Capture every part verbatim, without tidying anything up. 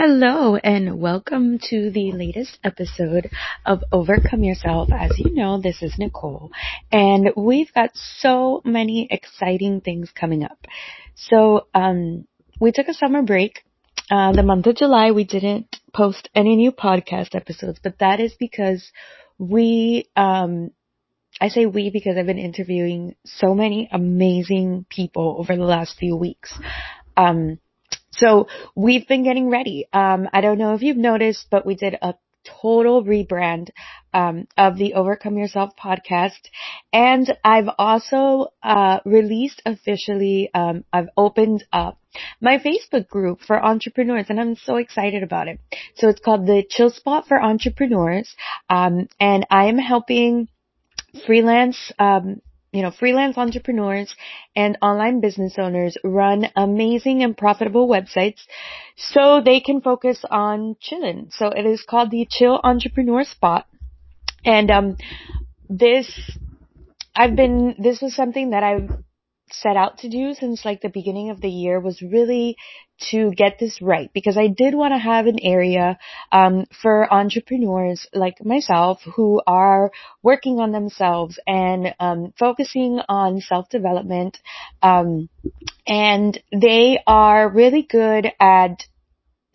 Hello and welcome to the latest episode of Overcome Yourself. As you know, this is Nicole and we've got so many exciting things coming up. So, um, we took a summer break. Uh, the month of July, we didn't post any new podcast episodes, but that is because we, um, I say we because I've been interviewing so many amazing people over the last few weeks. Um, So we've been getting ready. Um, I don't know if you've noticed, but we did a total rebrand um, of the Overcome Yourself podcast. And I've also uh released officially, um, I've opened up my Facebook group for entrepreneurs, and I'm so excited about it. So it's called the Chill Spot for Entrepreneurs. Um, and I am helping freelance um you know, freelance entrepreneurs and online business owners run amazing and profitable websites so they can focus on chilling. So it is called the Chill Entrepreneur Spot. And, um, this, I've been, this was something that I've set out to do since like the beginning of the year, was really to get this right, because I did want to have an area um for entrepreneurs like myself who are working on themselves and um focusing on self-development, um and they are really good at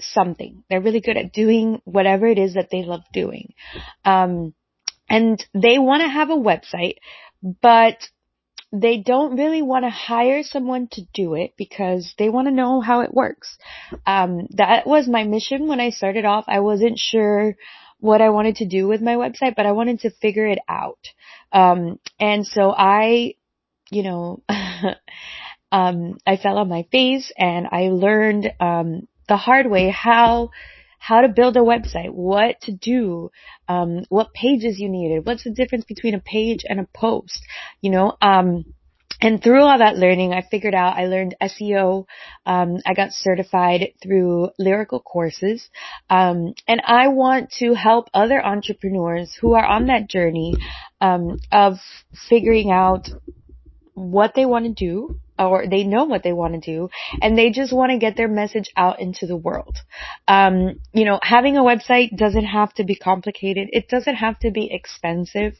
something. They're really good at doing whatever it is that they love doing, um and they want to have a website, but they don't really want to hire someone to do it because they want to know how it works. Um, that was my mission when I started off. I wasn't sure what I wanted to do with my website, but I wanted to figure it out. Um, and so I, you know, um, I fell on my face and I learned, um, the hard way how how to build a website, what to do, um, what pages you needed, what's the difference between a page and a post, you know, um, and through all that learning, I figured out, I learned S E O, um, I got certified through Lyrical Courses, um, and I want to help other entrepreneurs who are on that journey, um, of figuring out what they want to do, or they know what they want to do, and they just want to get their message out into the world. Um, you know, having a website doesn't have to be complicated. It doesn't have to be expensive.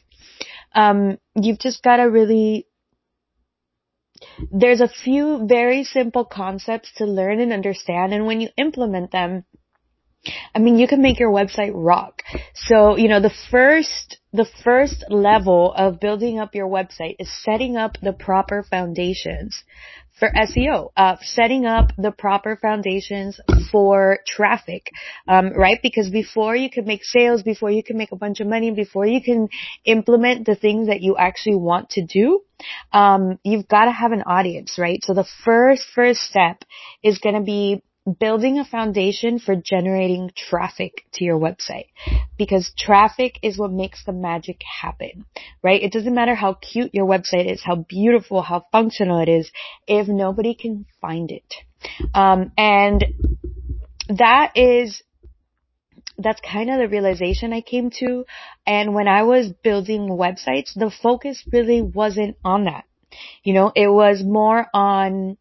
Um, you've just got to really, there's a few very simple concepts to learn and understand, and when you implement them, I mean, you can make your website rock. So, you know, the first, the first level of building up your website is setting up the proper foundations for S E O, uh, setting up the proper foundations for traffic, um, right? Because before you can make sales, before you can make a bunch of money, before you can implement the things that you actually want to do, um, you've got to have an audience, right? So the first, first step is going to be building a foundation for generating traffic to your website, because traffic is what makes the magic happen, right? It doesn't matter how cute your website is, how beautiful, how functional it is, if nobody can find it. Um, and that is, that's kind of the realization I came to. And when I was building websites, the focus really wasn't on that. You know, it was more on,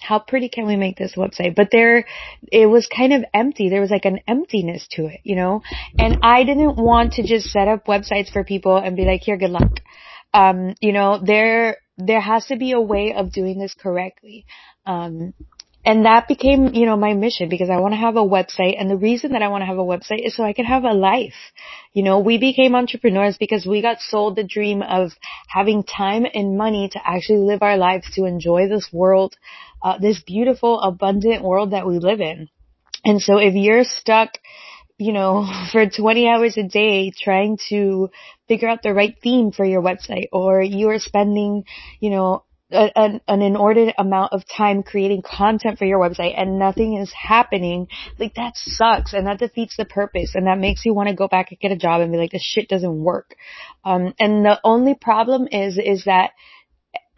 how pretty can we make this website? But there, it was kind of empty. There was like an emptiness to it, you know? And I didn't want to just set up websites for people and be like, here, good luck. Um, you know, there, there has to be a way of doing this correctly. Um, and that became, you know, my mission, because I want to have a website. And the reason that I want to have a website is so I can have a life. You know, we became entrepreneurs because we got sold the dream of having time and money to actually live our lives, to enjoy this world, uh, this beautiful, abundant world that we live in. And so if you're stuck, you know, for twenty hours a day trying to figure out the right theme for your website, or you are spending, you know, An, an inordinate amount of time creating content for your website and nothing is happening, like that sucks, and that defeats the purpose, and that makes you want to go back and get a job and be like, this shit doesn't work. Um, and the only problem is, is that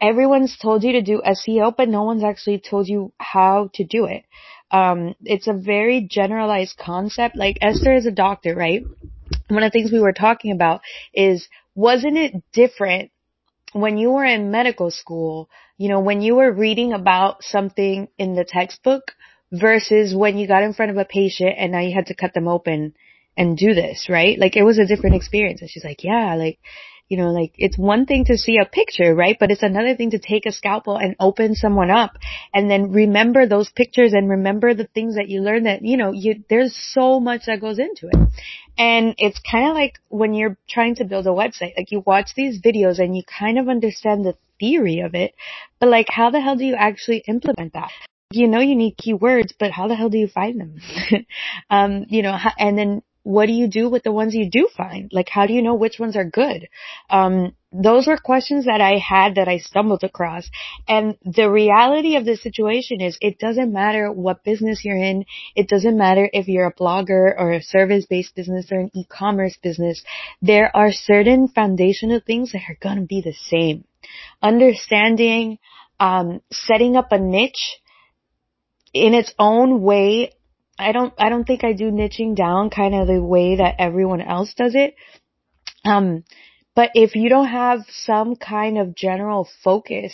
everyone's told you to do S E O, but no one's actually told you how to do it. Um, it's a very generalized concept. Like Esther is a doctor, right? One of the things we were talking about is, wasn't it different when you were in medical school, you know, when you were reading about something in the textbook versus when you got in front of a patient and now you had to cut them open and do this, right? Like, it was a different experience. And she's like, yeah, like, you know, like, it's one thing to see a picture, right? But it's another thing to take a scalpel and open someone up and then remember those pictures and remember the things that you learned that, you know, you, there's so much that goes into it. And it's kind of like when you're trying to build a website, like, you watch these videos and you kind of understand the theory of it, but like, how the hell do you actually implement that? You know, you need keywords, but how the hell do you find them? um, you know, and then, what do you do with the ones you do find? Like, how do you know which ones are good? Um, those were questions that I had that I stumbled across. And the reality of the situation is it doesn't matter what business you're in. It doesn't matter if you're a blogger or a service-based business or an e-commerce business. There are certain foundational things that are going to be the same. Understanding, um, setting up a niche in its own way. I don't, I don't think I do niching down kind of the way that everyone else does it. Um, but if you don't have some kind of general focus,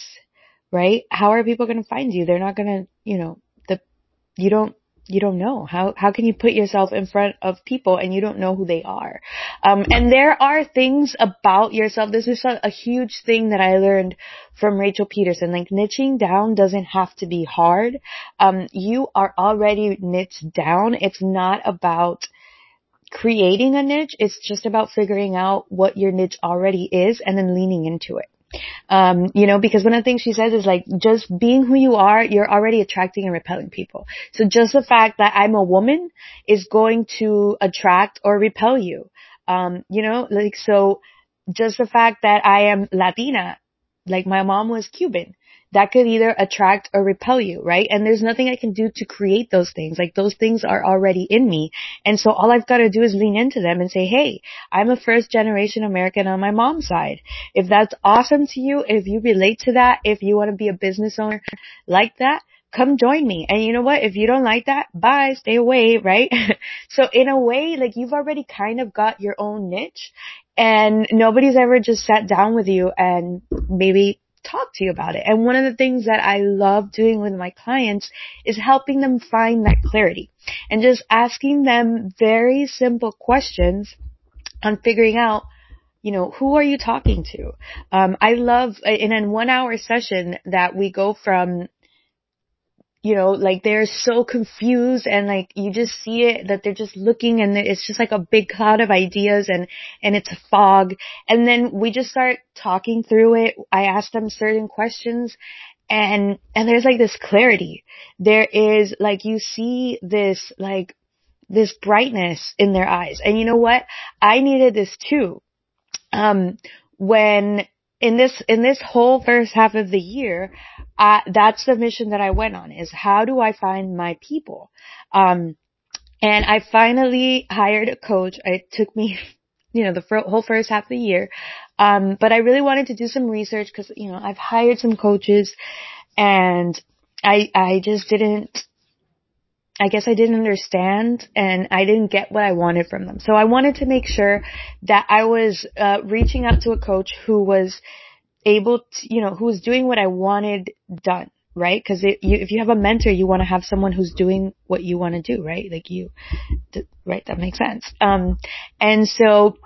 right? How are people going to find you? They're not going to, you know, the, you don't, you don't know. How, how can you put yourself in front of people and you don't know who they are? Um, and there are things about yourself. This is a, a huge thing that I learned from Rachel Peterson. Like, niching down doesn't have to be hard. Um, you are already niched down. It's not about creating a niche. It's just about figuring out what your niche already is and then leaning into it. Um, you know, because one of the things she says is, like, just being who you are, you're already attracting and repelling people. So just the fact that I'm a woman is going to attract or repel you. Um, you know, like, so just the fact that I am Latina, like my mom was Cuban, that could either attract or repel you, right? And there's nothing I can do to create those things. Like, those things are already in me. And so all I've got to do is lean into them and say, hey, I'm a first generation American on my mom's side. If that's awesome to you, if you relate to that, if you want to be a business owner like that, come join me. And you know what? If you don't like that, bye, stay away, right? So in a way, like, you've already kind of got your own niche and nobody's ever just sat down with you and maybe talk to you about it. And one of the things that I love doing with my clients is helping them find that clarity and just asking them very simple questions on figuring out, you know, who are you talking to? Um, I love in a one hour session that we go from, you know, like, they're so confused and, like, you just see it that they're just looking and it's just like a big cloud of ideas and, and it's a fog. And then we just start talking through it. I ask them certain questions and, and there's like this clarity. There is like, you see this, like, this brightness in their eyes. And you know what? I needed this too. Um, when in this, in this whole first half of the year, Uh, that's the mission that I went on, is how do I find my people? Um, and I finally hired a coach. It took me, you know, the fr- whole first half of the year. Um, but I really wanted to do some research because, you know, I've hired some coaches and I, I just didn't, I guess I didn't understand and I didn't get what I wanted from them. So I wanted to make sure that I was, uh, reaching out to a coach who was able to, you know, who's doing what I wanted done, right? Because if you have a mentor, you want to have someone who's doing what you want to do, right? Like you, right? That makes sense. Um, and so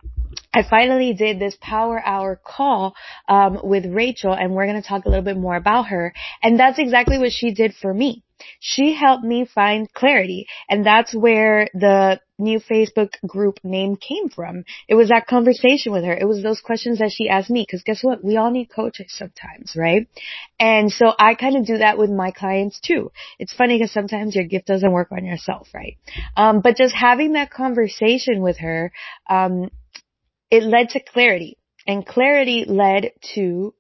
I finally did this power hour call, um, with Rachel, and we're going to talk a little bit more about her. And that's exactly what she did for me. She helped me find clarity, and that's where the new Facebook group name came from. It was that conversation with her. It was those questions that she asked me, because guess what? We all need coaches sometimes, right? And so I kind of do that with my clients too. It's funny because sometimes your gift doesn't work on yourself, right? Um, but just having that conversation with her, um, it led to clarity, and clarity led to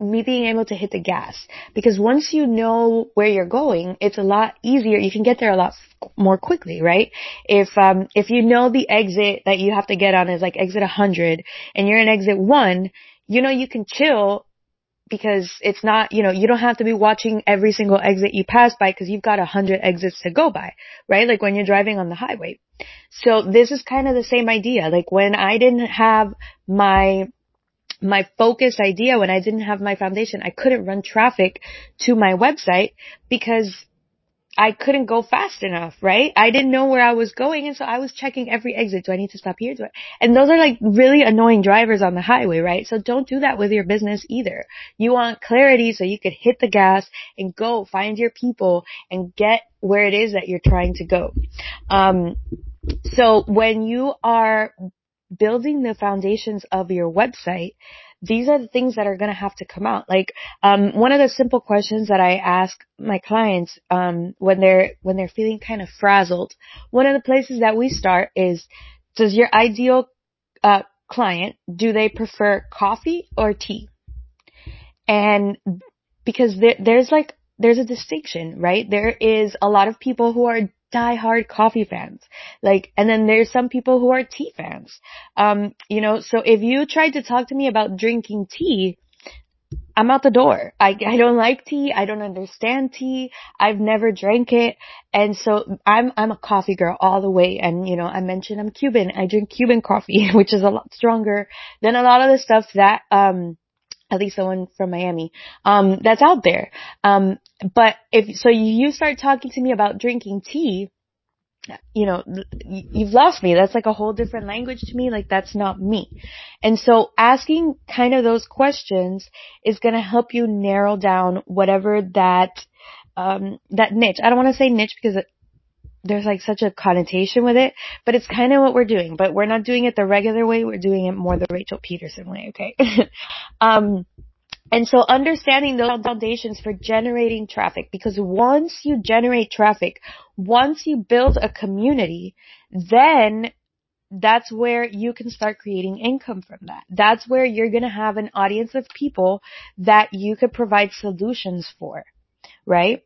me being able to hit the gas, because once you know where you're going, it's a lot easier. You can get there a lot more quickly, right? If, um, if you know the exit that you have to get on is like exit one hundred and you're in exit one, you know, you can chill because it's not, you know, you don't have to be watching every single exit you pass by because you've got one hundred exits to go by, right? Like when you're driving on the highway. So this is kind of the same idea. Like when I didn't have my my focused idea, when I didn't have my foundation, I couldn't run traffic to my website because I couldn't go fast enough, right? I didn't know where I was going, and so I was checking every exit. Do I need to stop here? Do I? And those are like really annoying drivers on the highway, right? So don't do that with your business either. You want clarity so you could hit the gas and go find your people and get where it is that you're trying to go. Um, so when you are building the foundations of your website, these are the things that are going to have to come out. Like, um, one of the simple questions that I ask my clients, um, when they're, when they're feeling kind of frazzled, one of the places that we start is, does your ideal, uh, client, do they prefer coffee or tea? And because there, there's like, there's a distinction, right? There is a lot of people who are die-hard coffee fans, like, and then there's some people who are tea fans. Um, you know, so if you tried to talk to me about drinking tea, I'm out the door. I, I don't like tea. I don't understand tea. I've never drank it. And so I'm, I'm a coffee girl all the way. And, you know, I mentioned I'm Cuban. I drink Cuban coffee, which is a lot stronger than a lot of the stuff that, um, at least someone from Miami, um, that's out there. Um, but if, so you start talking to me about drinking tea, you know, you've lost me. That's like a whole different language to me. Like, that's not me. And so asking kind of those questions is going to help you narrow down whatever that, um, that niche. I don't want to say niche because it, there's like such a connotation with it, but it's kind of what we're doing, but we're not doing it the regular way. We're doing it more the Rachel Peterson way. Okay. um, and so understanding those foundations for generating traffic, because once you generate traffic, once you build a community, then that's where you can start creating income from that. That's where you're going to have an audience of people that you could provide solutions for, right?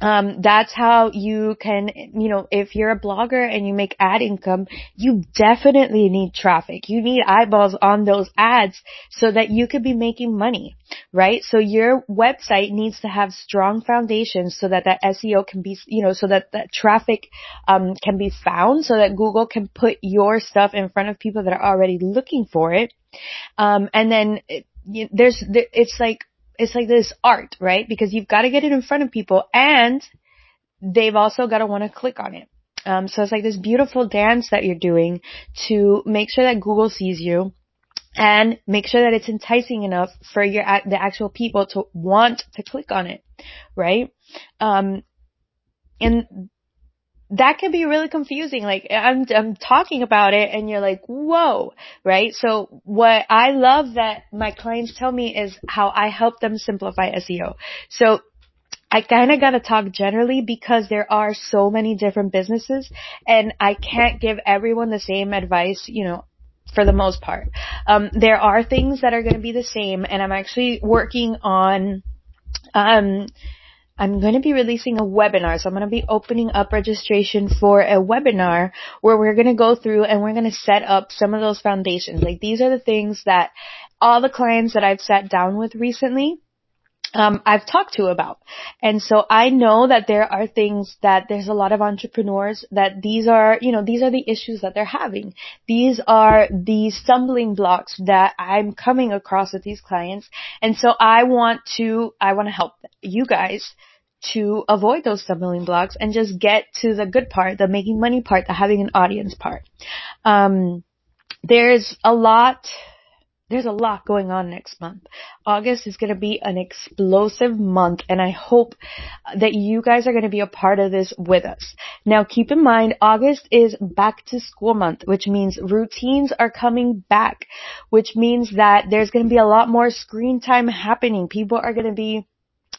Um, that's how you can, you know, if you're a blogger and you make ad income, you definitely need traffic. You need eyeballs on those ads so that you could be making money, right? So your website needs to have strong foundations so that that S E O can be, you know, so that that traffic, um, can be found so that Google can put your stuff in front of people that are already looking for it. Um, and then it, there's, it's like, It's like this art, right? Because you've got to get it in front of people and they've also got to want to click on it. Um, so it's like this beautiful dance that you're doing to make sure that Google sees you and make sure that it's enticing enough for your, the actual people to want to click on it, right? Um, and that can be really confusing. Like, I'm, I'm talking about it and you're like, whoa, right? So what I love that my clients tell me is how I help them simplify S E O. So I kind of got to talk generally because there are so many different businesses and I can't give everyone the same advice, you know, for the most part. Um, there are things that are going to be the same, and I'm actually working on, um, I'm going to be releasing a webinar. So I'm going to be opening up registration for a webinar where we're going to go through and we're going to set up some of those foundations. Like, these are the things that all the clients that I've sat down with recently, um, I've talked to about. And so I know that there are things that there's a lot of entrepreneurs that these are, you know, these are the issues that they're having. These are the stumbling blocks that I'm coming across with these clients. And so I want to, I want to help you guys to avoid those stumbling blocks and just get to the good part, the making money part, the having an audience part. Um, there's a lot, there's a lot going on next month. August is going to be an explosive month, and I hope that you guys are going to be a part of this with us. Now, keep in mind, August is back to school month, which means routines are coming back, which means that there's going to be a lot more screen time happening. People are going to be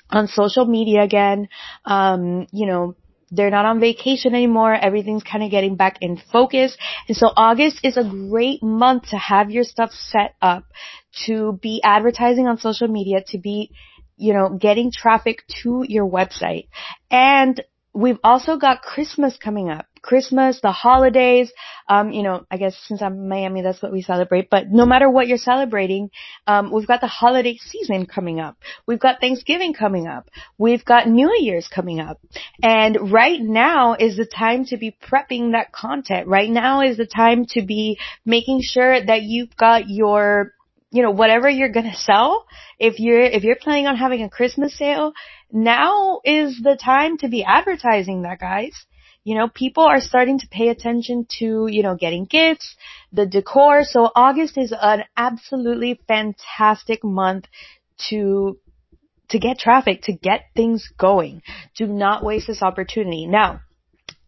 on social media again. Um, you know, they're not on vacation anymore. Everything's kind of getting back in focus. And so August is a great month to have your stuff set up, to be advertising on social media, to be, you know, getting traffic to your website. And we've also got Christmas coming up. Christmas, the holidays, um, you know, I guess since I'm in Miami, that's what we celebrate. But no matter what you're celebrating, um, we've got the holiday season coming up. We've got Thanksgiving coming up. We've got New Year's coming up. And right now is the time to be prepping that content. Right now is the time to be making sure that you've got your, you know, whatever you're going to sell. If you're, if you're planning on having a Christmas sale, now is the time to be advertising that, guys. You know, people are starting to pay attention to, you know, getting gifts, the decor. So August is an absolutely fantastic month to to get traffic, to get things going. Do not waste this opportunity. Now,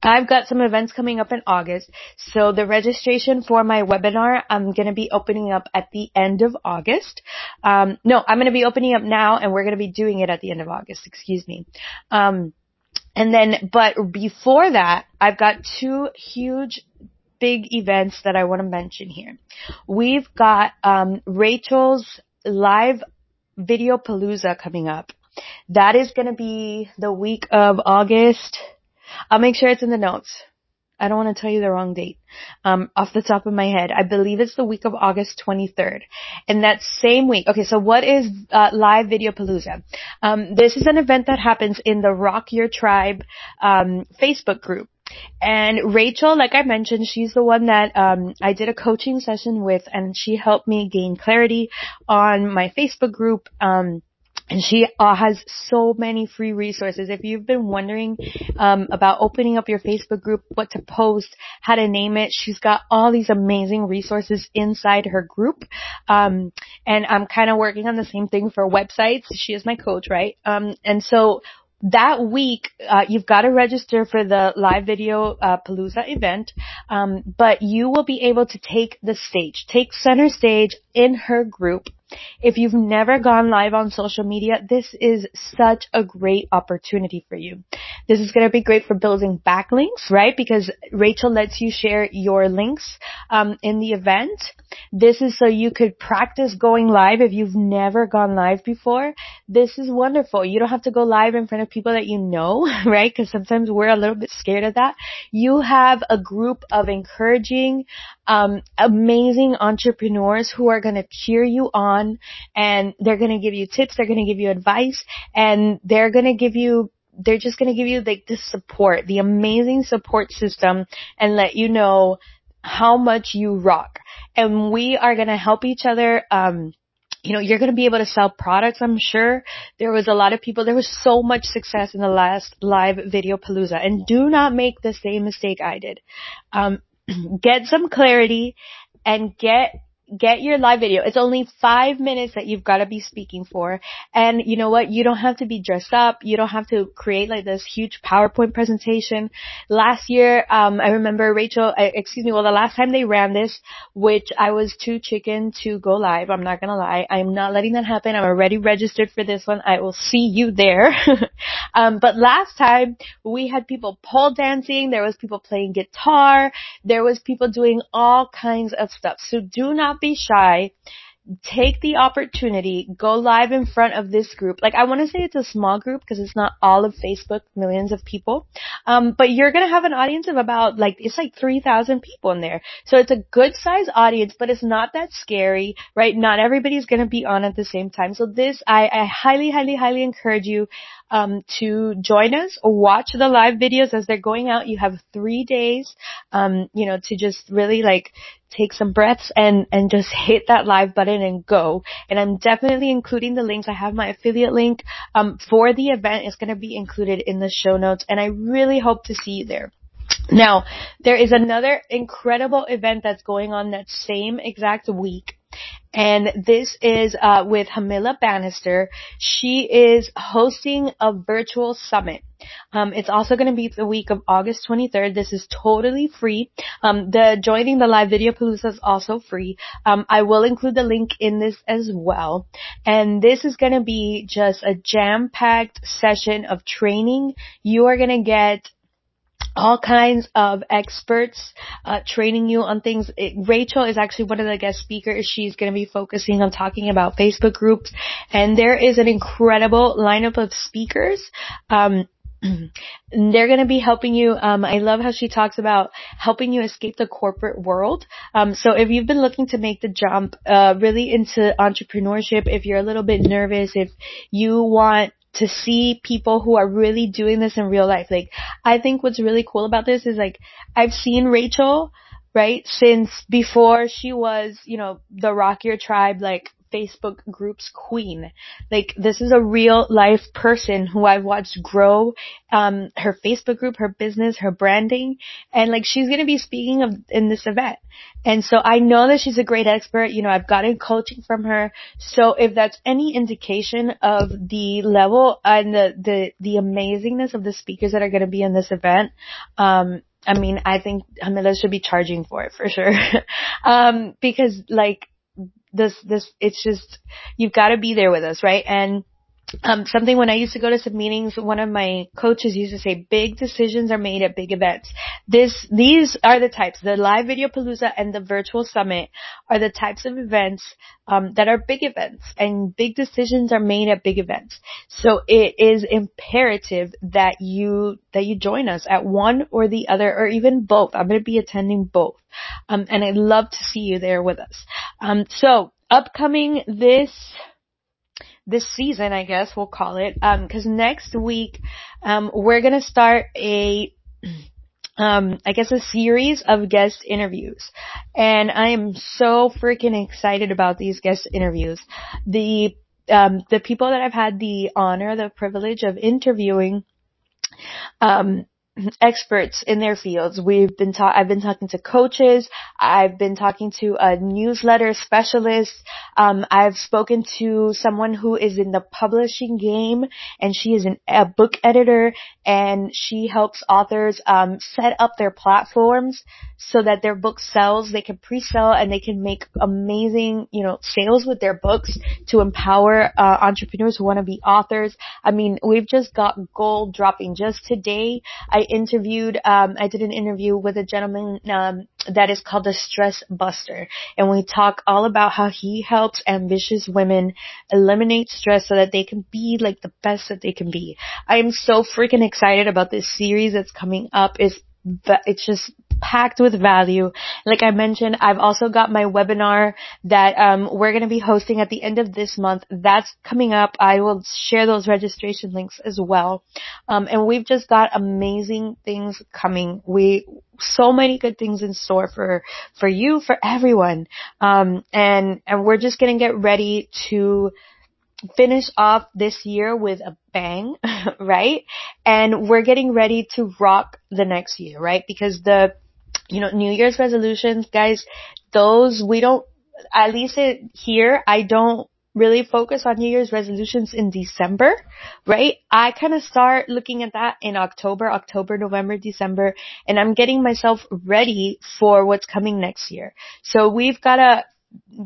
I've got some events coming up in August. So the registration for my webinar, I'm going to be opening up at the end of August. Um, no, I'm going to be opening up now, and we're going to be doing it at the end of August. Excuse me. Um, and then, but before that, I've got two huge big events that I want to mention here. We've got um Rachel's Live Video Palooza coming up. That is going to be the week of August. I'll make sure it's in the notes. I don't want to tell you the wrong date. Um, off the top of my head, I believe it's the week of August twenty-third. And that same week. Okay, so what is uh, Live Video Palooza? Um, this is an event that happens in the Rock Your Tribe um, Facebook group. And Rachel, like I mentioned, she's the one that um I did a coaching session with, and she helped me gain clarity on my Facebook group. Um and she uh, has so many free resources. If you've been wondering um about opening up your Facebook group, what to post, how to name it, she's got all these amazing resources inside her group. Um and I'm kind of working on the same thing for websites. She is my coach, right? Um and so that week, uh, you've got to register for the Live Video uh, Palooza event, um, but you will be able to take the stage, take center stage in her group. If you've never gone live on social media, this is such a great opportunity for you. This is going to be great for building backlinks, right? Because Rachel lets you share your links um, in the event. This is so you could practice going live if you've never gone live before. This is wonderful. You don't have to go live in front of people that you know, right? Because sometimes we're a little bit scared of that. You have a group of encouraging, um, amazing entrepreneurs who are going to cheer you on. And they're going to give you tips, they're going to give you advice, and they're going to give you, they're just going to give you like the support, the amazing support system, and let you know how much you rock. And we are going to help each other. Um, you know, you're going to be able to sell products, I'm sure. There was a lot of people, there was so much success in the last Live Video Palooza. And do not make the same mistake I did. Um, get some clarity and get Get your live video. It's only five minutes that you've got to be speaking for. And you know what? You don't have to be dressed up. You don't have to create like this huge PowerPoint presentation. Last year, um, I remember Rachel, uh, excuse me, well, the last time they ran this, which I was too chicken to go live. I'm not going to lie. I'm not letting that happen. I'm already registered for this one. I will see you there. um, but last time we had people pole dancing. There was people playing guitar. There was people doing all kinds of stuff. So do not be shy. Take the opportunity. Go live in front of this group. Like, I want to say it's a small group because it's not all of Facebook, millions of people. Um, but you're going to have an audience of about, like, it's like three thousand people in there. So it's a good-sized audience, but it's not that scary, right? Not everybody's going to be on at the same time. So this, I, I highly, highly, highly encourage you um to join us or watch the live videos as they're going out. You have three days, um, you know, to just really, like, take some breaths and, and just hit that live button and go. And I'm definitely including the links. I have my affiliate link, um, for the event. It's going to be included in the show notes, and I really hope to see you there. Now, there is another incredible event that's going on that same exact week. And this is uh with Hamila Bannister. She is hosting a virtual summit. Um it's also going to be the week of August twenty-third. This is totally free. Um the joining the Live Video Palooza is also free. Um I will include the link in this as well. And this is going to be just a jam-packed session of training. You are going to get all kinds of experts uh training you on things. It, Rachel is actually one of the guest speakers. She's going to be focusing on talking about Facebook groups. And there is an incredible lineup of speakers. Um they're going to be helping you. Um, I love how she talks about helping you escape the corporate world. Um, so if you've been looking to make the jump uh really into entrepreneurship, if you're a little bit nervous, if you want to see people who are really doing this in real life. Like, I think what's really cool about this is, like, I've seen Rachel, right, since before she was, you know, the Rock Your Tribe, like, Facebook groups queen. Like, this is a real life person who I've watched grow, um, her Facebook group, her business, her branding. And like, she's going to be speaking of in this event. And so I know that she's a great expert. You know, I've gotten coaching from her. So if that's any indication of the level and the, the, the amazingness of the speakers that are going to be in this event, um, I mean, I think Hamila should be charging for it for sure. um, because like this, this, it's just, you've got to be there with us, right? And, um, something when I used to go to some meetings, one of my coaches used to say, big decisions are made at big events. This, these are the types, the Live Video Palooza and the virtual summit are the types of events, um, that are big events, and big decisions are made at big events. So it is imperative that you, that you join us at one or the other, or even both. I'm going to be attending both. Um, and I'd love to see you there with us. Um, so upcoming this, This season, I guess we'll call it, um, cause next week, um, we're gonna start a, um, I guess a series of guest interviews. And I am so freaking excited about these guest interviews. The, um, the people that I've had the honor, the privilege of interviewing, um, experts in their fields. We've been ta- I've been talking to coaches. I've been talking to a newsletter specialist. Um, I've spoken to someone who is in the publishing game, and she is an, a book editor, and she helps authors, um, set up their platforms so that their book sells. They can pre-sell and they can make amazing, you know, sales with their books to empower, uh, entrepreneurs who want to be authors. I mean, we've just got gold dropping. Just today, I interviewed, um, I did an interview with a gentleman, um, that is called the Stress Buster. And we talk all about how he helps ambitious women eliminate stress so that they can be like the best that they can be. I am so freaking excited about this series that's coming up. It's, it's just packed with value. Like I mentioned, I've also got my webinar that um we're going to be hosting at the end of this month. That's coming up. I will share those registration links as well. Um and we've just got amazing things coming. We so many good things in store for for you, for everyone. Um and and we're just going to get ready to finish off this year with a bang, right? And we're getting ready to rock the next year, right? Because the You know, New Year's resolutions, guys, those we don't, at least it, here, I don't really focus on New Year's resolutions in December, right? I kind of start looking at that in October, October, November, December, and I'm getting myself ready for what's coming next year. So we've got to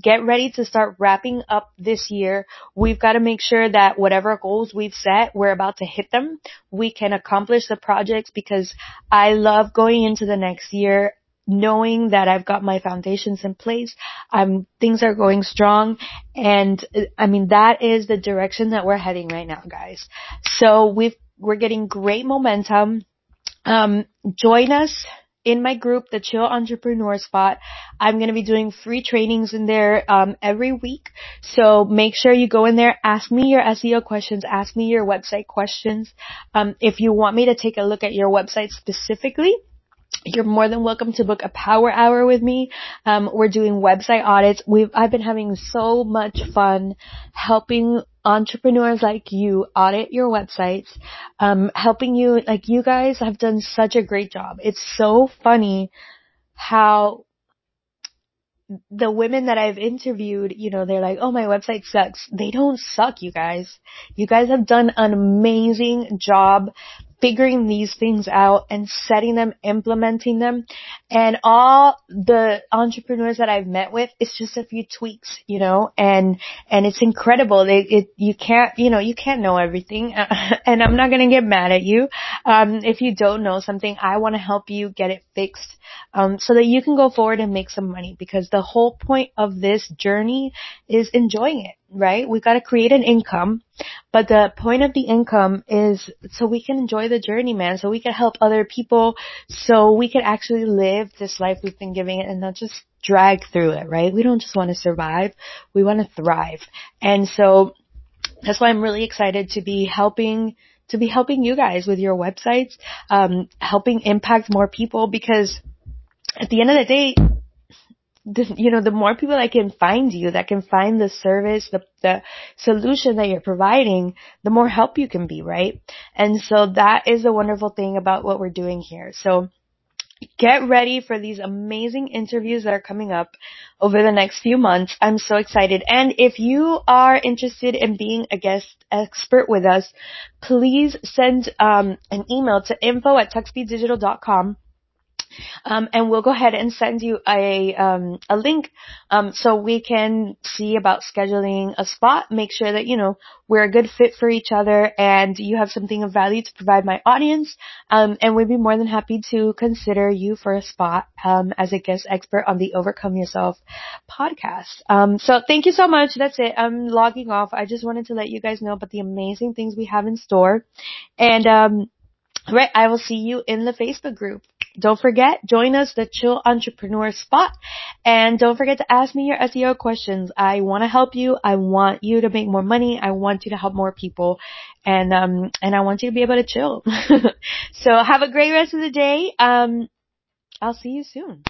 get ready to start wrapping up this year. We've got to make sure that whatever goals we've set, we're about to hit them. We can accomplish the projects, because I love going into the next year knowing that I've got my foundations in place. Um, things are going strong. And I mean, that is the direction that we're heading right now, guys. So we've, we're getting great momentum. Um, join us in my group, the Chill Entrepreneur Spot. I'm going to be doing free trainings in there um every week. So make sure you go in there. Ask me your S E O questions. Ask me your website questions. Um, if you want me to take a look at your website specifically, you're more than welcome to book a power hour with me. Um, we're doing website audits. We've, I've been having so much fun helping entrepreneurs like you audit your websites, um, helping you, like you guys have done such a great job. It's so funny how the women that I've interviewed, you know, they're like, oh, my website sucks. They don't suck, you guys. You guys have done an amazing job figuring these things out and setting them, implementing them. And all the entrepreneurs that I've met with, it's just a few tweaks, you know, and, and it's incredible. It, it, you can't, you know, you can't know everything. And I'm not going to get mad at you. Um, if you don't know something, I want to help you get it fixed, um, so that you can go forward and make some money, because the whole point of this journey is enjoying it. Right? We've got to create an income, but the point of the income is so we can enjoy the journey, man, so we can help other people, so we can actually live this life we've been giving it and not just drag through it, right? We don't just want to survive. We want to thrive. And so that's why I'm really excited to be helping, to be helping you guys with your websites, um, helping impact more people, because at the end of the day, the, you know, the more people that can find you, that can find the service, the, the solution that you're providing, the more help you can be, right? And so that is the wonderful thing about what we're doing here. So get ready for these amazing interviews that are coming up over the next few months. I'm so excited. And if you are interested in being a guest expert with us, please send um an email to info at tuxspeeddigital dot com. Um, and we'll go ahead and send you a, um, a link, um, so we can see about scheduling a spot, make sure that, you know, we're a good fit for each other and you have something of value to provide my audience. Um, and we'd be more than happy to consider you for a spot, um, as a guest expert on the Overcome Yourself podcast. Um, so thank you so much. That's it. I'm logging off. I just wanted to let you guys know about the amazing things we have in store. And, um, right, I will see you in the Facebook group. Don't forget, join us, the Chill Entrepreneur Spot. And don't forget to ask me your S E O questions. I want to help you. I want you to make more money. I want you to help more people. And, um, and I want you to be able to chill. So have a great rest of the day. Um, I'll see you soon.